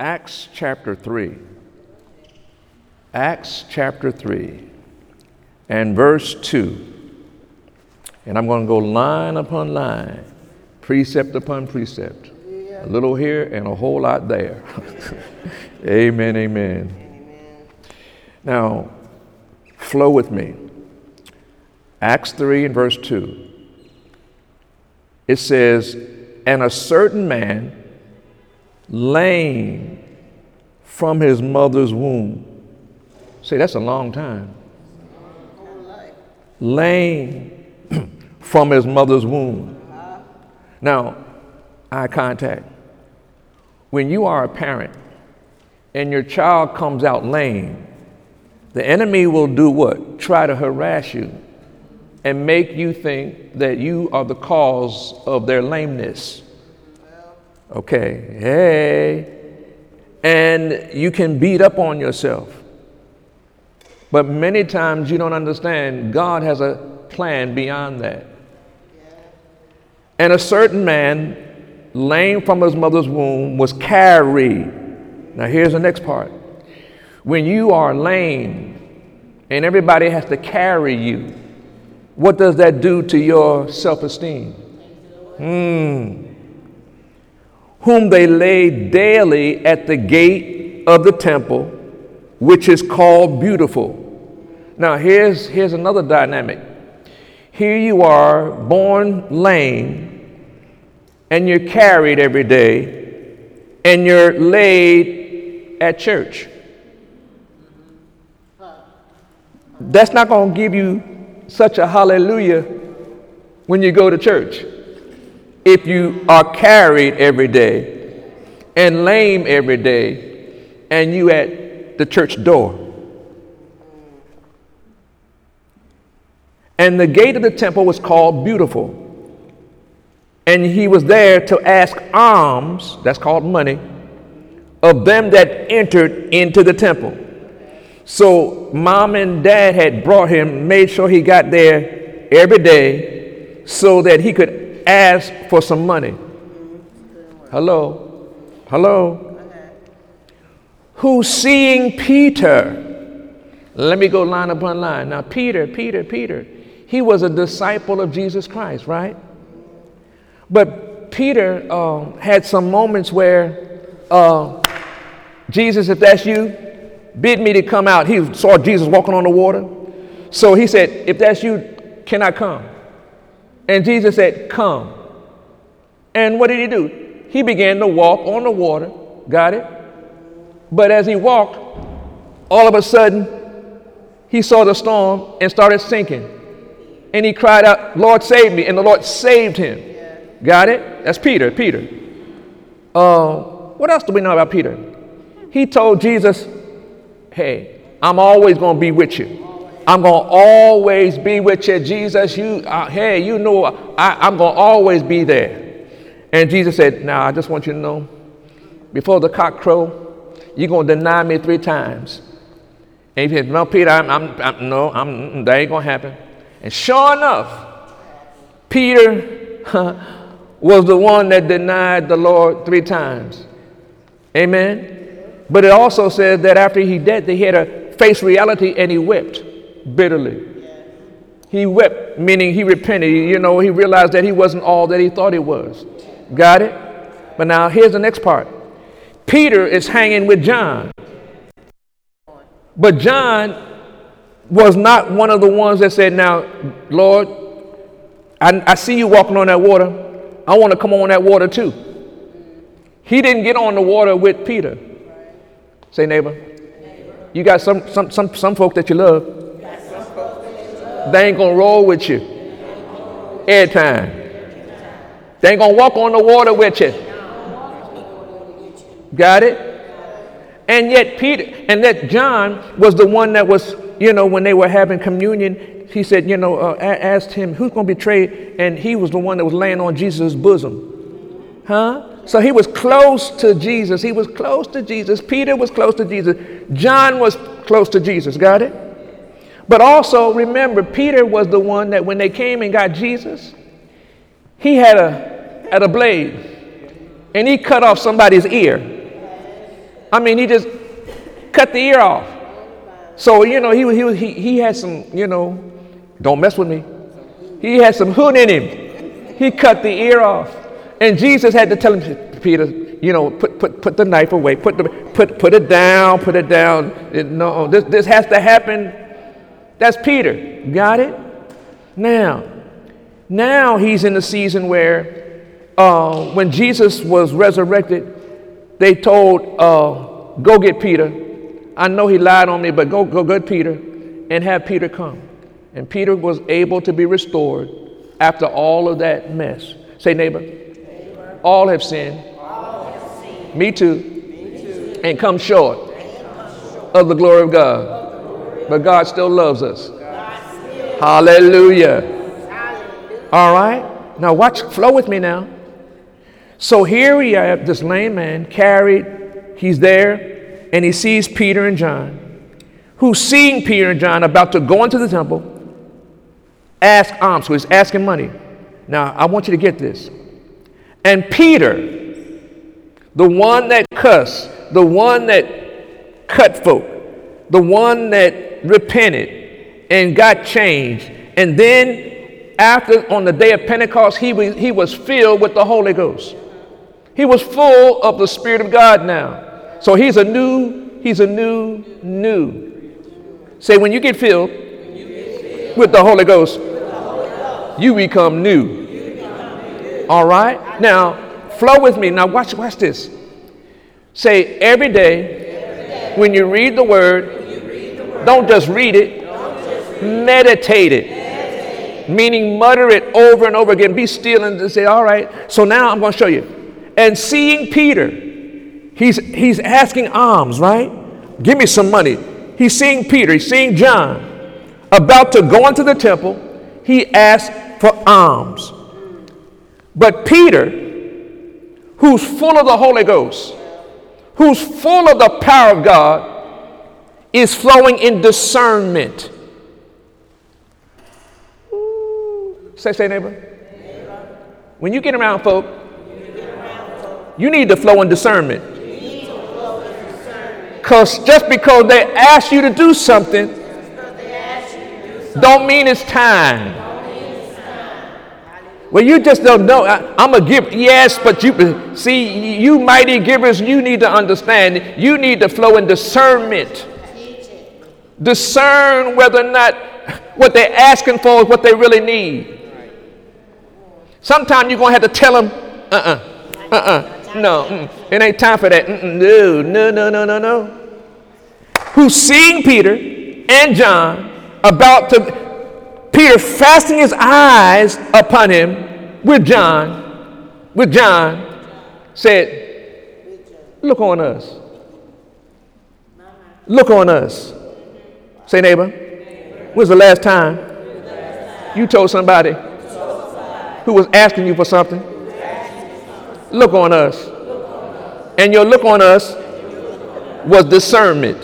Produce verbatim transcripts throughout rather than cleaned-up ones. Acts chapter three. Acts chapter three and verse two. And I'm going to go line upon line, precept upon precept. A little here and a whole lot there. Amen, amen, amen. Now, flow with me. Acts three and verse two. It says, and a certain man, lame from his mother's womb. See, that's a long time. Lame from his mother's womb. Now, eye contact. When you are a parent and your child comes out lame, the enemy will do what? Try to harass you and make you think that you are the cause of their lameness. Okay, hey. And you can beat up on yourself. But many times you don't understand God has a plan beyond that. And a certain man, lame from his mother's womb, was carried. Now here's the next part. When you are lame and everybody has to carry you, what does that do to your self-esteem? Hmm. Whom they laid daily at the gate of the temple, which is called Beautiful. Now here's, here's another dynamic. Here you are, born lame, and you're carried every day, and you're laid at church. That's not going to give you such a hallelujah when you go to church. If you are carried every day and lame every day, and you at the church door. And the gate of the temple was called Beautiful. And he was there to ask alms, that's called money, of them that entered into the temple. So mom and dad had brought him, made sure he got there every day so that he could ask for some money. Hello? Hello? Who seeing Peter, let me go line upon line. Now, Peter, Peter, Peter, he was a disciple of Jesus Christ, right? But Peter uh, had some moments where, uh, Jesus, if that's you, bid me to come out. He saw Jesus walking on the water. So he said, if that's you, can I come? And Jesus said, come. And what did he do? He began to walk on the water. Got it? But as he walked, all of a sudden, he saw the storm and started sinking. And he cried out, Lord, save me. And the Lord saved him. Got it? That's Peter, Peter. Uh, what else do we know about Peter? He told Jesus, hey, I'm always going to be with you. I'm going to always be with you, Jesus. You, uh, hey, you know, I, I'm going to always be there. And Jesus said, now, nah, I just want you to know, before the cock crow, you're going to deny me three times. And he said, no, Peter, I'm, I'm, I'm no, I'm, that ain't going to happen. And sure enough, Peter was the one that denied the Lord three times. Amen? But it also says that after he did, he had to face reality and he wept bitterly. He wept, meaning he repented. You know, he realized that he wasn't all that he thought he was. Got it? But now here's the next part. Peter is hanging with John. But John was not one of the ones that said, now, Lord, I, I see you walking on that water. I want to come on that water too. He didn't get on the water with Peter. Say, neighbor, you got some some some some folk that you love. They ain't gonna roll with you every time. They ain't gonna walk on the water with you. Got it? And yet Peter, and that John was the one that was, you know, when they were having communion. He said, you know, uh, asked him, who's going to betray? And he was the one that was laying on Jesus' bosom. Huh? So he was close to Jesus. He was close to Jesus. Peter was close to Jesus. John was close to Jesus. Got it? But also, remember, Peter was the one that when they came and got Jesus, he had a, had a blade. And he cut off somebody's ear. I mean, he just cut the ear off. So, you know, he, he, he, he had some, you know, don't mess with me. He had some hood in him. He cut the ear off. And Jesus had to tell him, Peter, you know, put put, put the knife away. Put the, put put it down. Put it down. It, no, this, this has to happen. That's Peter. Got it? Now, now he's in the season where uh, when Jesus was resurrected, they told, uh, go get Peter. I know he lied on me, but go, go get Peter and have Peter come. And Peter was able to be restored after all of that mess. Say, neighbor, neighbor. All have sinned. All have sinned. Me too. Me too. And come short, and come short. Of the glory of God. Of glory. But God still loves us. Still Hallelujah. Hallelujah. All right. Now watch, flow with me now. So here we have this lame man carried. He's there and he sees Peter and John, who seeing Peter and John about to go into the temple, ask alms, so he's asking money. Now, I want you to get this. And Peter, the one that cussed, the one that cut folk, the one that repented and got changed, and then after, on the day of Pentecost, he was, he was filled with the Holy Ghost. He was full of the Spirit of God now. So he's a new, he's a new, new. Say, when you get filled with the Holy Ghost, you become new. All right? Now, flow with me. Now, watch, watch this. Say, every day when you read the Word, don't just read it, meditate it. Meaning, mutter it over and over again. Be still and say, all right. So now I'm going to show you. And seeing Peter, he's he's asking alms, right? Give me some money. He's seeing Peter, he's seeing John about to go into the temple. He asked for alms. But Peter, who's full of the Holy Ghost, who's full of the power of God, is flowing in discernment. Ooh. Say, say, neighbor. neighbor. When you get around folk, you, get around folk. you need to flow in discernment. Because just because they ask you to do something, to do something don't mean it's time. Well, you just don't know. I, I'm a giver. Yes, but you see, you mighty givers, you need to understand. You need to flow in discernment. Discern whether or not what they're asking for is what they really need. Sometimes you're going to have to tell them, uh-uh, uh-uh. No, mm, it ain't time for that. Mm-mm, no, no, no, no, no, no. Who's seeing Peter and John about to, Peter fastening his eyes upon him with John, with John, said, look on us. Look on us. Say, neighbor, when's the last time you told somebody who was asking you for something? Look on us. Look on us. And your look on us was discernment.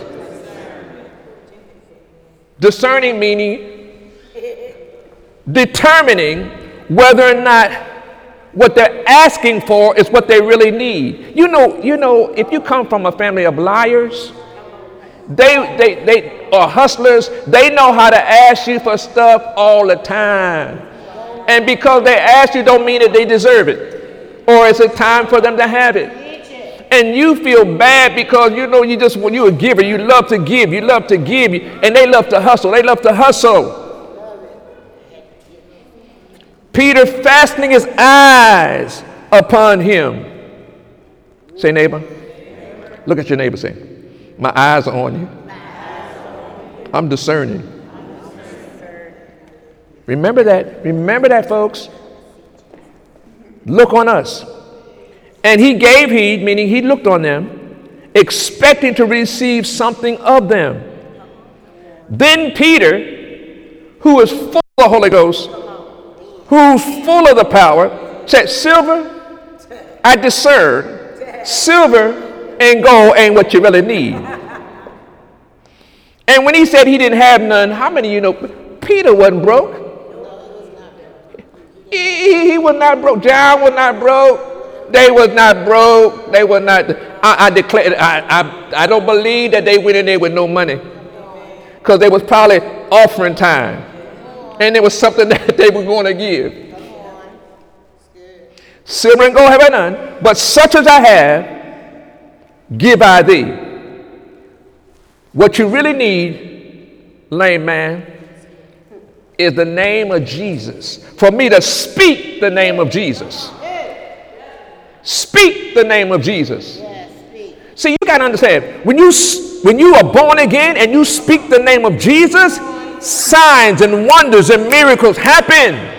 Discerning meaning determining whether or not what they're asking for is what they really need. You know, you know, if you come from a family of liars, they they they are hustlers, they know how to ask you for stuff all the time. And because they ask you don't mean that they deserve it. Or is it time for them to have it? And you feel bad because you know you just when you're a giver, you love to give, you love to give, and they love to hustle, they love to hustle. Peter fastening his eyes upon him. Say, neighbor, look at your neighbor. Say, my eyes are on you. I'm discerning. Remember that. Remember that, folks. Look on us. And he gave heed, meaning he looked on them, expecting to receive something of them. Then Peter, who is full of the Holy Ghost, who's full of the power, said, silver, I discern. Silver and gold ain't what you really need. And when he said he didn't have none, how many of you know Peter wasn't broke? He, he was not broke. John was not broke. They was not broke. They were not. I, I declare, I, I, I don't believe that they went in there with no money, because they was probably offering time, and there was something that they were going to give. Silver and gold have I none, but such as I have, give I thee. What you really need, lame man, is the name of Jesus. For me to speak the name of Jesus. Speak the name of Jesus. See, you got to understand, when you, when you are born again and you speak the name of Jesus, signs and wonders and miracles happen.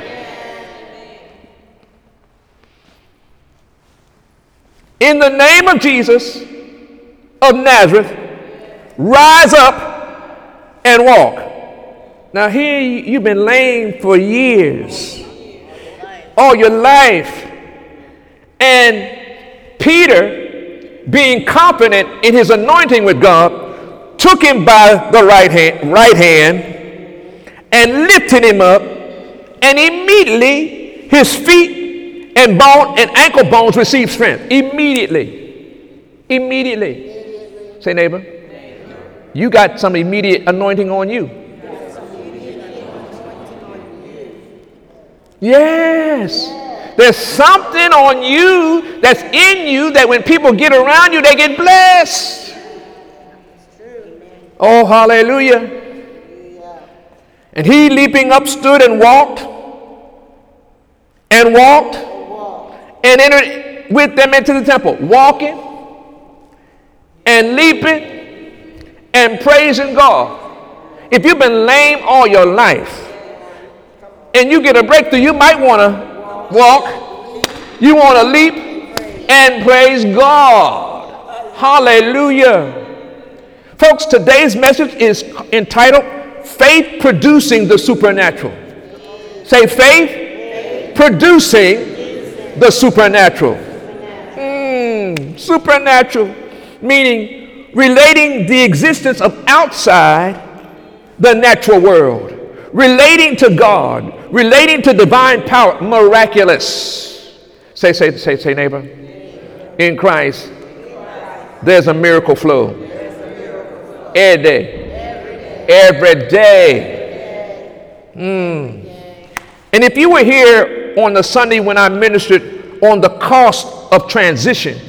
In the name of Jesus of Nazareth, rise up and walk. Now here you've been lame for years, all your life. And Peter, being confident in his anointing with God, took him by the right hand, right hand and lifted him up, and immediately his feet and bone and ankle bones receive strength. Immediately. Immediately. Immediately. Say, neighbor, neighbor, you got some immediate anointing on you. Yes. There's something on you that's in you that when people get around you, they get blessed. Oh, hallelujah. And he leaping up stood and walked and walked. And entered with them into the temple, walking and leaping and praising God. If you've been lame all your life and you get a breakthrough, you might want to walk, you want to leap and praise God. Hallelujah. Folks, today's message is entitled Faith Producing the Supernatural. Say, faith producing the supernatural. Mm, supernatural, meaning relating the existence of outside the natural world, relating to God, relating to divine power, miraculous. Say, say, say, say, neighbor, in Christ, there's a miracle flow every day, every day. Mm. And if you were here on the Sunday when I ministered on the cost of transition,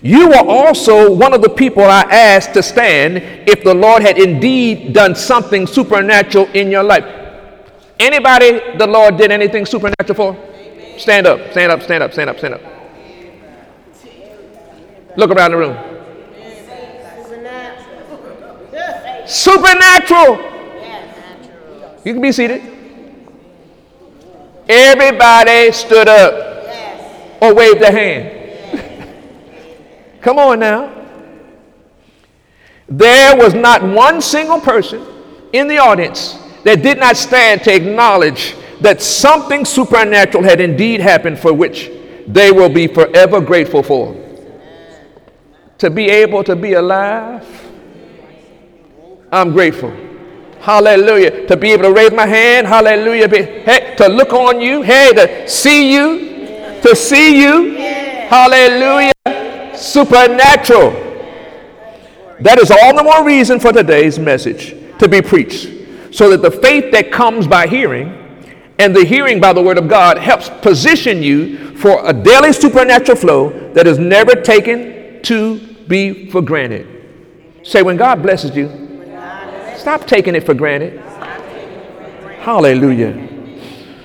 you were also one of the people I asked to stand if the Lord had indeed done something supernatural in your life. Anybody the Lord did anything supernatural for? Stand up, stand up, stand up, stand up, stand up. Look around the room. Supernatural. You can be seated. Everybody stood up, yes, or waved their hand. Yes. Come on now. There was not one single person in the audience that did not stand to acknowledge that something supernatural had indeed happened, for which they will be forever grateful for. To be able to be alive, I'm grateful. Hallelujah. To be able to raise my hand. Hallelujah. Be, hey, to look on you. Hey, to see you. Yeah. To see you. Yeah. Hallelujah. Yeah. Supernatural. Yeah. That is all the more reason for today's message to be preached, so that the faith that comes by hearing and the hearing by the word of God helps position you for a daily supernatural flow that is never taken to be for granted. Say, when God blesses you, stop taking it for granted. Hallelujah.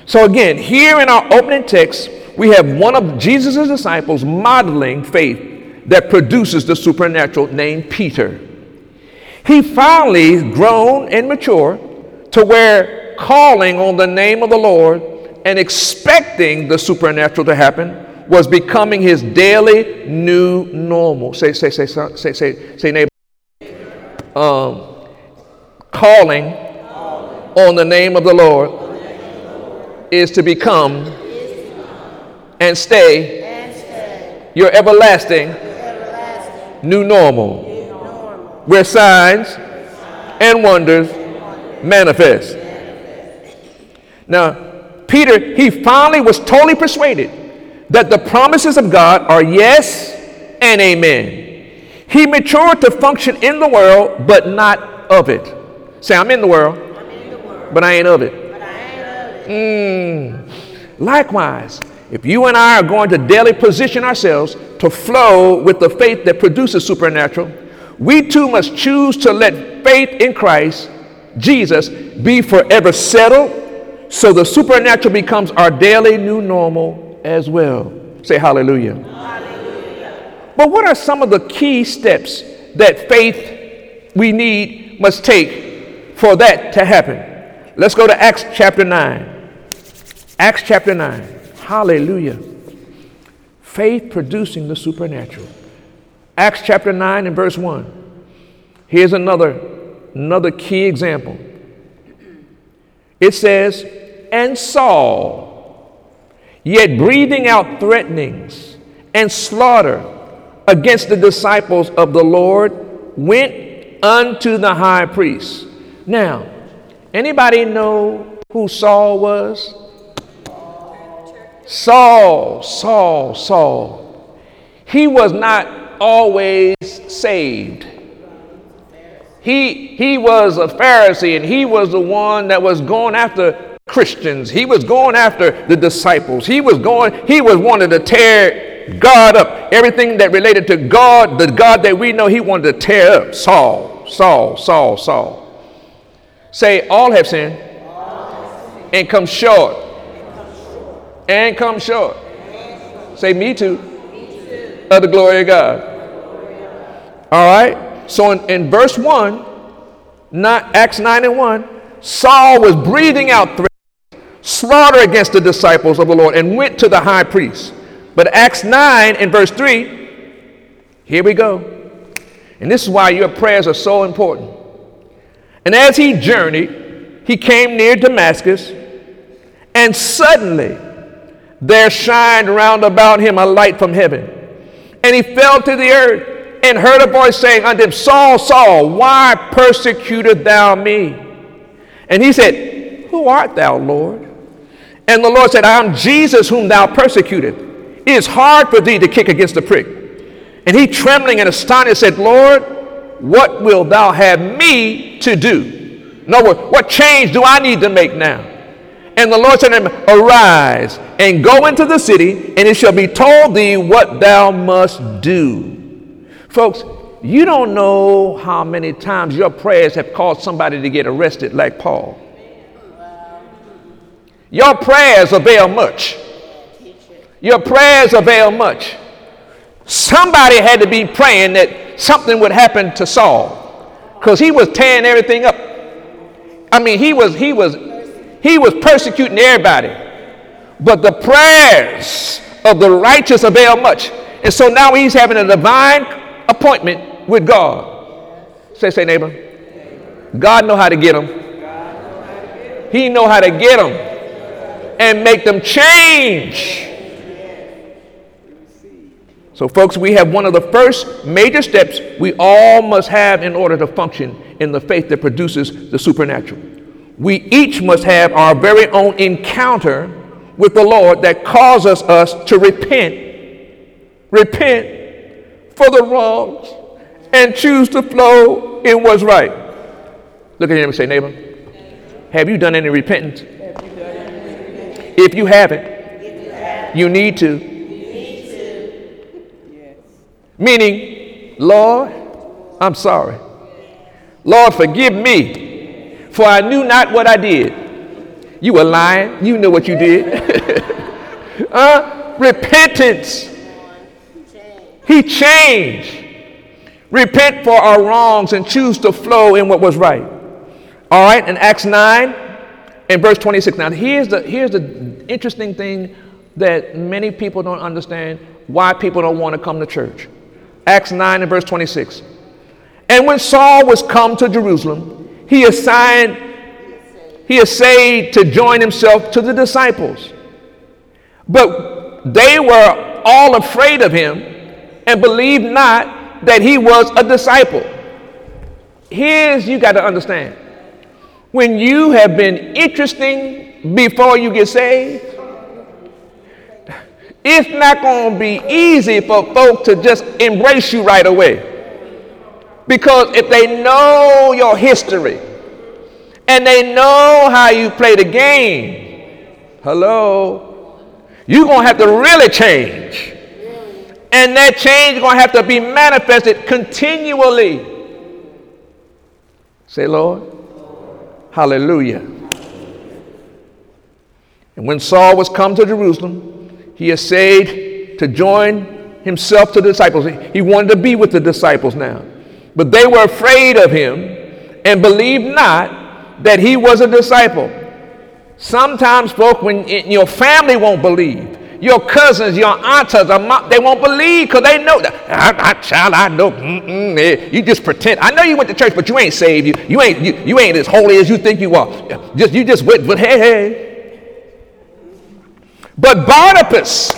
So again, here in our opening text, we have one of Jesus' disciples modeling faith that produces the supernatural, named Peter. He finally grown and mature to where calling on the name of the Lord and expecting the supernatural to happen was becoming his daily new normal. Say, say, say, say, say, say, say neighbor. Um, Calling on the name of the Lord is to become and stay your everlasting new normal, where signs and wonders manifest. Now, Peter, he finally was totally persuaded that the promises of God are yes and amen. He matured to function in the world, but not of it. Say, I'm in the world, I'm in the world but I ain't of it. But I ain't of it. Mm. Likewise, if you and I are going to daily position ourselves to flow with the faith that produces supernatural, we too must choose to let faith in Christ, Jesus, be forever settled, so the supernatural becomes our daily new normal as well. Say hallelujah. Hallelujah. But what are some of the key steps that faith we need must take for that to happen? Let's go to Acts chapter nine. Acts chapter nine. Hallelujah. Faith producing the supernatural. Acts chapter nine and verse one. Here's another, another key example. It says, and Saul, yet breathing out threatenings and slaughter against the disciples of the Lord, went unto the high priest. Now, anybody know who Saul was? Saul, Saul, Saul. He was not always saved. He, he was a Pharisee, and he was the one that was going after Christians. He was going after the disciples. He was going, he was wanted to tear God up. Everything that related to God, the God that we know, he wanted to tear up. Saul, Saul, Saul, Saul. Say, all have sinned and come short. And come short. Say, me too. Me too. Of the glory of God. Glory of God. All right. So in, in verse one, not Acts nine and one, Saul was breathing out threats, slaughter against the disciples of the Lord, and went to the high priest. But Acts nine and verse three, here we go. And this is why your prayers are so important. And as he journeyed, he came near Damascus, and suddenly there shined round about him a light from heaven. And he fell to the earth and heard a voice saying unto him, Saul, Saul, why persecutest thou me? And he said, Who art thou, Lord? And the Lord said, I am Jesus whom thou persecutest. It is hard for thee to kick against the prick. And he, trembling and astonished, said, Lord, what wilt thou have me to do? In other words, what change do I need to make now? And the Lord said to him, Arise and go into the city, and it shall be told thee what thou must do. Folks, you don't know how many times your prayers have caused somebody to get arrested like Paul. Your prayers avail much. Your prayers avail much. Somebody had to be praying that something would happen to Saul, because he was tearing everything up. I mean, he was, he was, He was persecuting everybody. But the prayers of the righteous avail much. And so now he's having a divine appointment with God. Say, say, neighbor. God know how to get them. He know how to get them and make them change. So folks, we have one of the first major steps we all must have in order to function in the faith that produces the supernatural. We each must have our very own encounter with the Lord that causes us to repent, repent for the wrongs, and choose to flow in what's right. Look at him and say, neighbor, have you done any repentance? If you haven't, you need to. Meaning, Lord, I'm sorry. Lord, forgive me. For I knew not what I did. You were lying. You know what you did. uh, repentance. He changed. Repent for our wrongs and choose to flow in what was right. All right. In Acts nine and verse twenty-six. Now, here's the, here's the interesting thing that many people don't understand, why people don't want to come to church. Acts nine and verse twenty-six. And when Saul was come to Jerusalem, He assigned, he essayed to join himself to the disciples, but they were all afraid of him and believed not that he was a disciple. Here's, you got to understand, when you have been interesting before you get saved, it's not going to be easy for folks to just embrace you right away. Because if they know your history and they know how you play the game, hello, you're going to have to really change. And that change is going to have to be manifested continually. Say, Lord, hallelujah. And when Saul was come to Jerusalem, he essayed to join himself to the disciples. He wanted to be with the disciples now. But they were afraid of him and believed not that he was a disciple. Sometimes, folks, when your family won't believe, your cousins, your aunts, they won't believe because they know that. I, I, child, I know. Mm-mm, you just pretend. I know you went to church, but you ain't saved. You, you ain't, you, you ain't as holy as you think you are. Just, you just went, but hey, hey. But Barnabas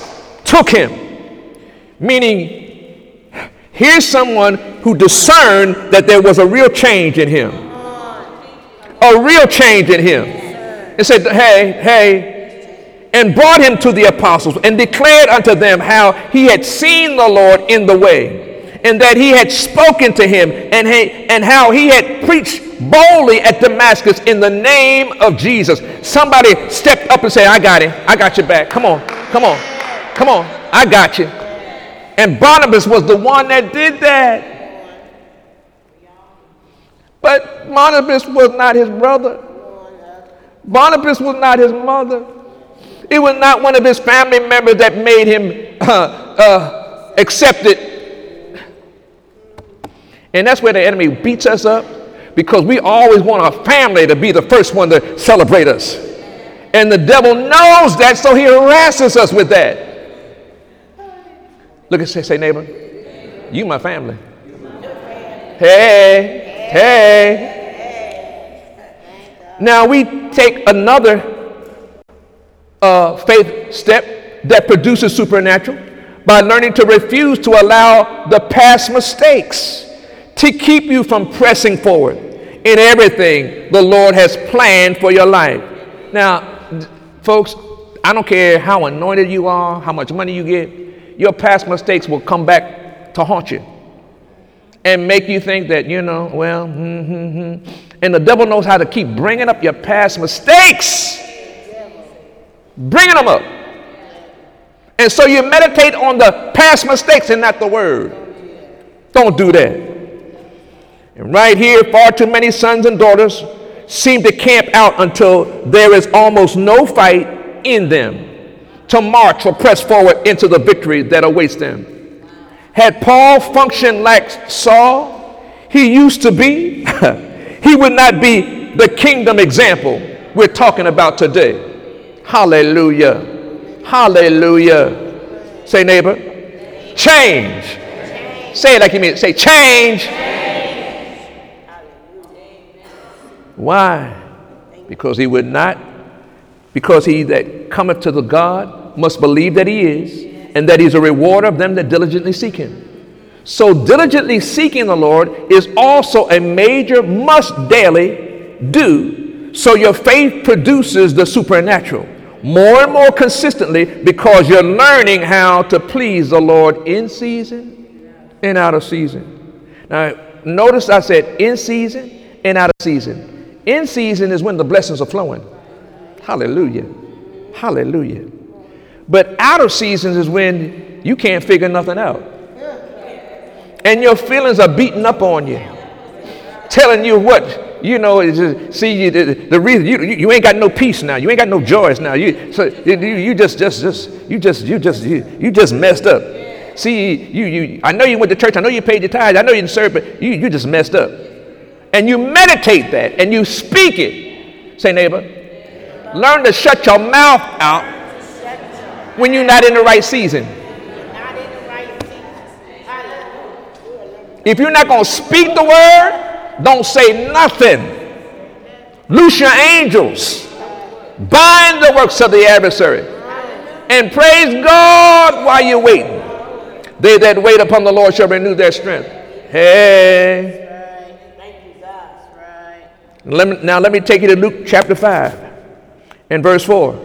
took him, meaning, here's someone who discerned that there was a real change in him. A real change in him. And said, hey, hey, and brought him to the apostles and declared unto them how he had seen the Lord in the way, and that he had spoken to him, and, he, and how he had preached boldly at Damascus in the name of Jesus. Somebody stepped up and said, I got it. I got your back. Come on. Come on. Come on. I got you. And Barnabas was the one that did that. But Barnabas was not his brother. Barnabas was not his mother. It was not one of his family members that made him uh, uh, accepted. And that's where the enemy beats us up, because we always want our family to be the first one to celebrate us. And the devil knows that, so he harasses us with that. Look at say, say neighbor, you my family. Hey, hey. Now we take another uh, faith step that produces supernatural by learning to refuse to allow the past mistakes to keep you from pressing forward in everything the Lord has planned for your life. Now, folks, I don't care how anointed you are, how much money you get. Your past mistakes will come back to haunt you and make you think that, you know, well, mm-hmm, mm-hmm. And the devil knows how to keep bringing up your past mistakes, bringing them up. And so you meditate on the past mistakes and not the word. Don't do that. And right here, far too many sons and daughters seem to camp out until there is almost no fight in them to march or press forward into the victory that awaits them. Had Paul functioned like Saul, he used to be, he would not be the kingdom example we're talking about today. Hallelujah. Hallelujah. Say, neighbor, change. Say it like you mean it. Say, change. Why? Because he would not, because he that cometh to the God must believe that he is, and that he's a rewarder of them that diligently seek him. So diligently seeking the Lord is also a major must daily do, so your faith produces the supernatural more and more consistently, because you're learning how to please the Lord in season and out of season. Now, notice I said in season and out of season. In season is when the blessings are flowing. Hallelujah. Hallelujah. But out of seasons is when you can't figure nothing out. And your feelings are beating up on you. Telling you what, you know, it's just, see, you, the, the reason, you, you, you ain't got no peace now. You ain't got no joys now. You, so you, you just, just, just, you just, you just, you, you just messed up. See, you, you, I know you went to church. I know you paid your tithes. I know you didn't serve, but you, you just messed up. And you meditate that and you speak it. Say, neighbor, learn to shut your mouth out when you're not in the right season. If you're not going to speak the word, don't say nothing. Loose your angels. Bind the works of the adversary. And praise God while you're waiting. They that wait upon the Lord shall renew their strength. Hey. Let me, now let me take you to Luke chapter five and verse four.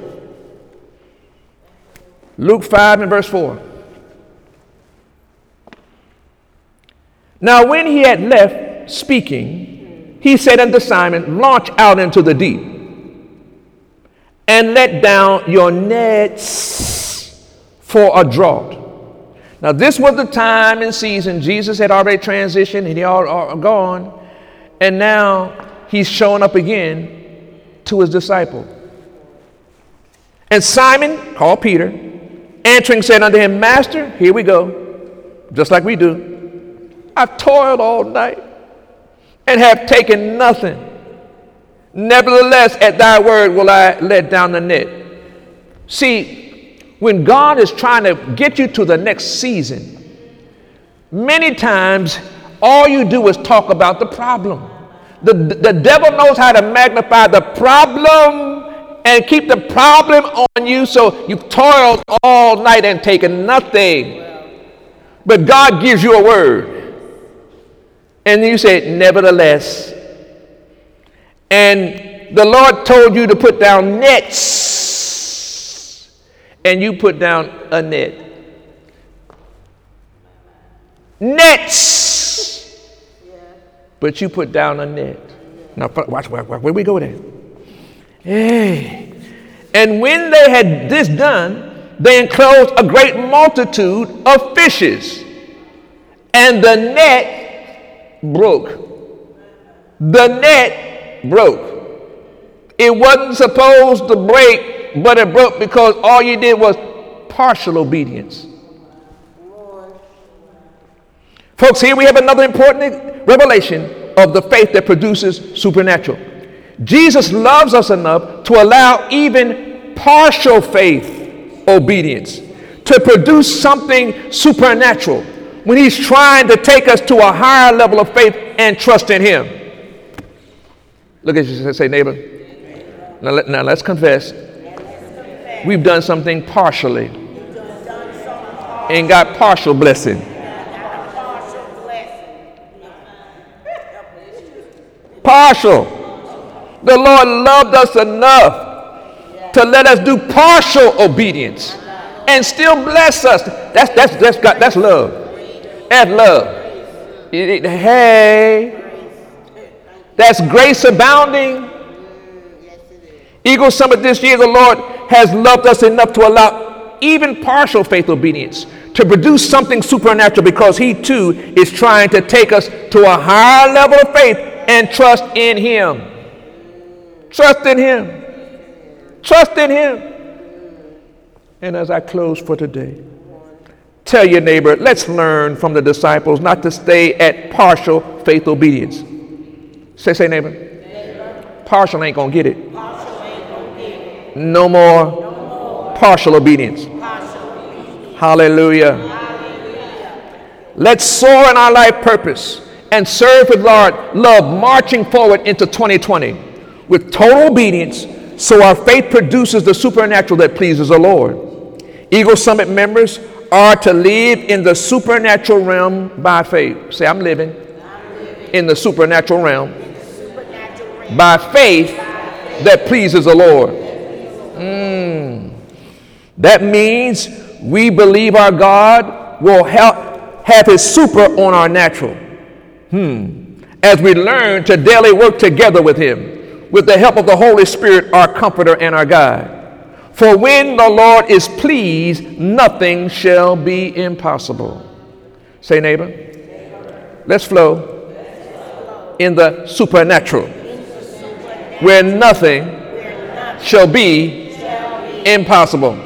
Luke five and verse four. Now when he had left speaking, he said unto Simon, launch out into the deep and let down your nets for a draught. Now this was the time and season. Jesus had already transitioned and they all are gone. And now he's showing up again to his disciple. And Simon, called Peter, answering said unto him, Master, here we go, just like we do. I've toiled all night and have taken nothing. Nevertheless, at thy word will I let down the net. See, when God is trying to get you to the next season, many times all you do is talk about the problem. The, the devil knows how to magnify the problem and keep the problem on you, so you've toiled all night and taken nothing. But God gives you a word. And you say, nevertheless. And the Lord told you to put down nets, and you put down a net. Nets, yeah. But you put down a net. Now, watch, watch, watch. Where we go there? Hey. And when they had this done, they enclosed a great multitude of fishes, and the net broke. The net. broke. It wasn't supposed to break, but it broke because all you did was partial obedience. Lord. Folks, here we have another important revelation of the faith that produces supernatural. Jesus loves us enough to allow even partial faith obedience to produce something supernatural when he's trying to take us to a higher level of faith and trust in him. Look at you and say, neighbor, now, let, now let's confess. We've done something partially and got partial blessing. Partial. The Lord loved us enough to let us do partial obedience and still bless us. That's, that's, that's, God, that's love. That's love. Hey. That's grace abounding. Eagle Summit this year, the Lord has loved us enough to allow even partial faith obedience to produce something supernatural because he too is trying to take us to a higher level of faith and trust in him. Trust in him. Trust in him. And as I close for today, tell your neighbor, let's learn from the disciples not to stay at partial faith obedience. Say, say, neighbor. neighbor. Partial ain't gonna get it. Gonna get it. No more, no more. Partial obedience. Partial obedience. Hallelujah. Hallelujah. Let's soar in our life purpose and serve with Lord love, marching forward into twenty twenty with total obedience, so our faith produces the supernatural that pleases the Lord. Eagle Summit members are to live in the supernatural realm by faith. Say, I'm living. In the supernatural realm, by faith that pleases the Lord. Mm. That means we believe our God will help have his super on our natural. Hmm. As we learn to daily work together with him, with the help of the Holy Spirit, our comforter and our guide. For when the Lord is pleased, nothing shall be impossible. Say, neighbor, let's flow. In the supernatural, where nothing shall be impossible.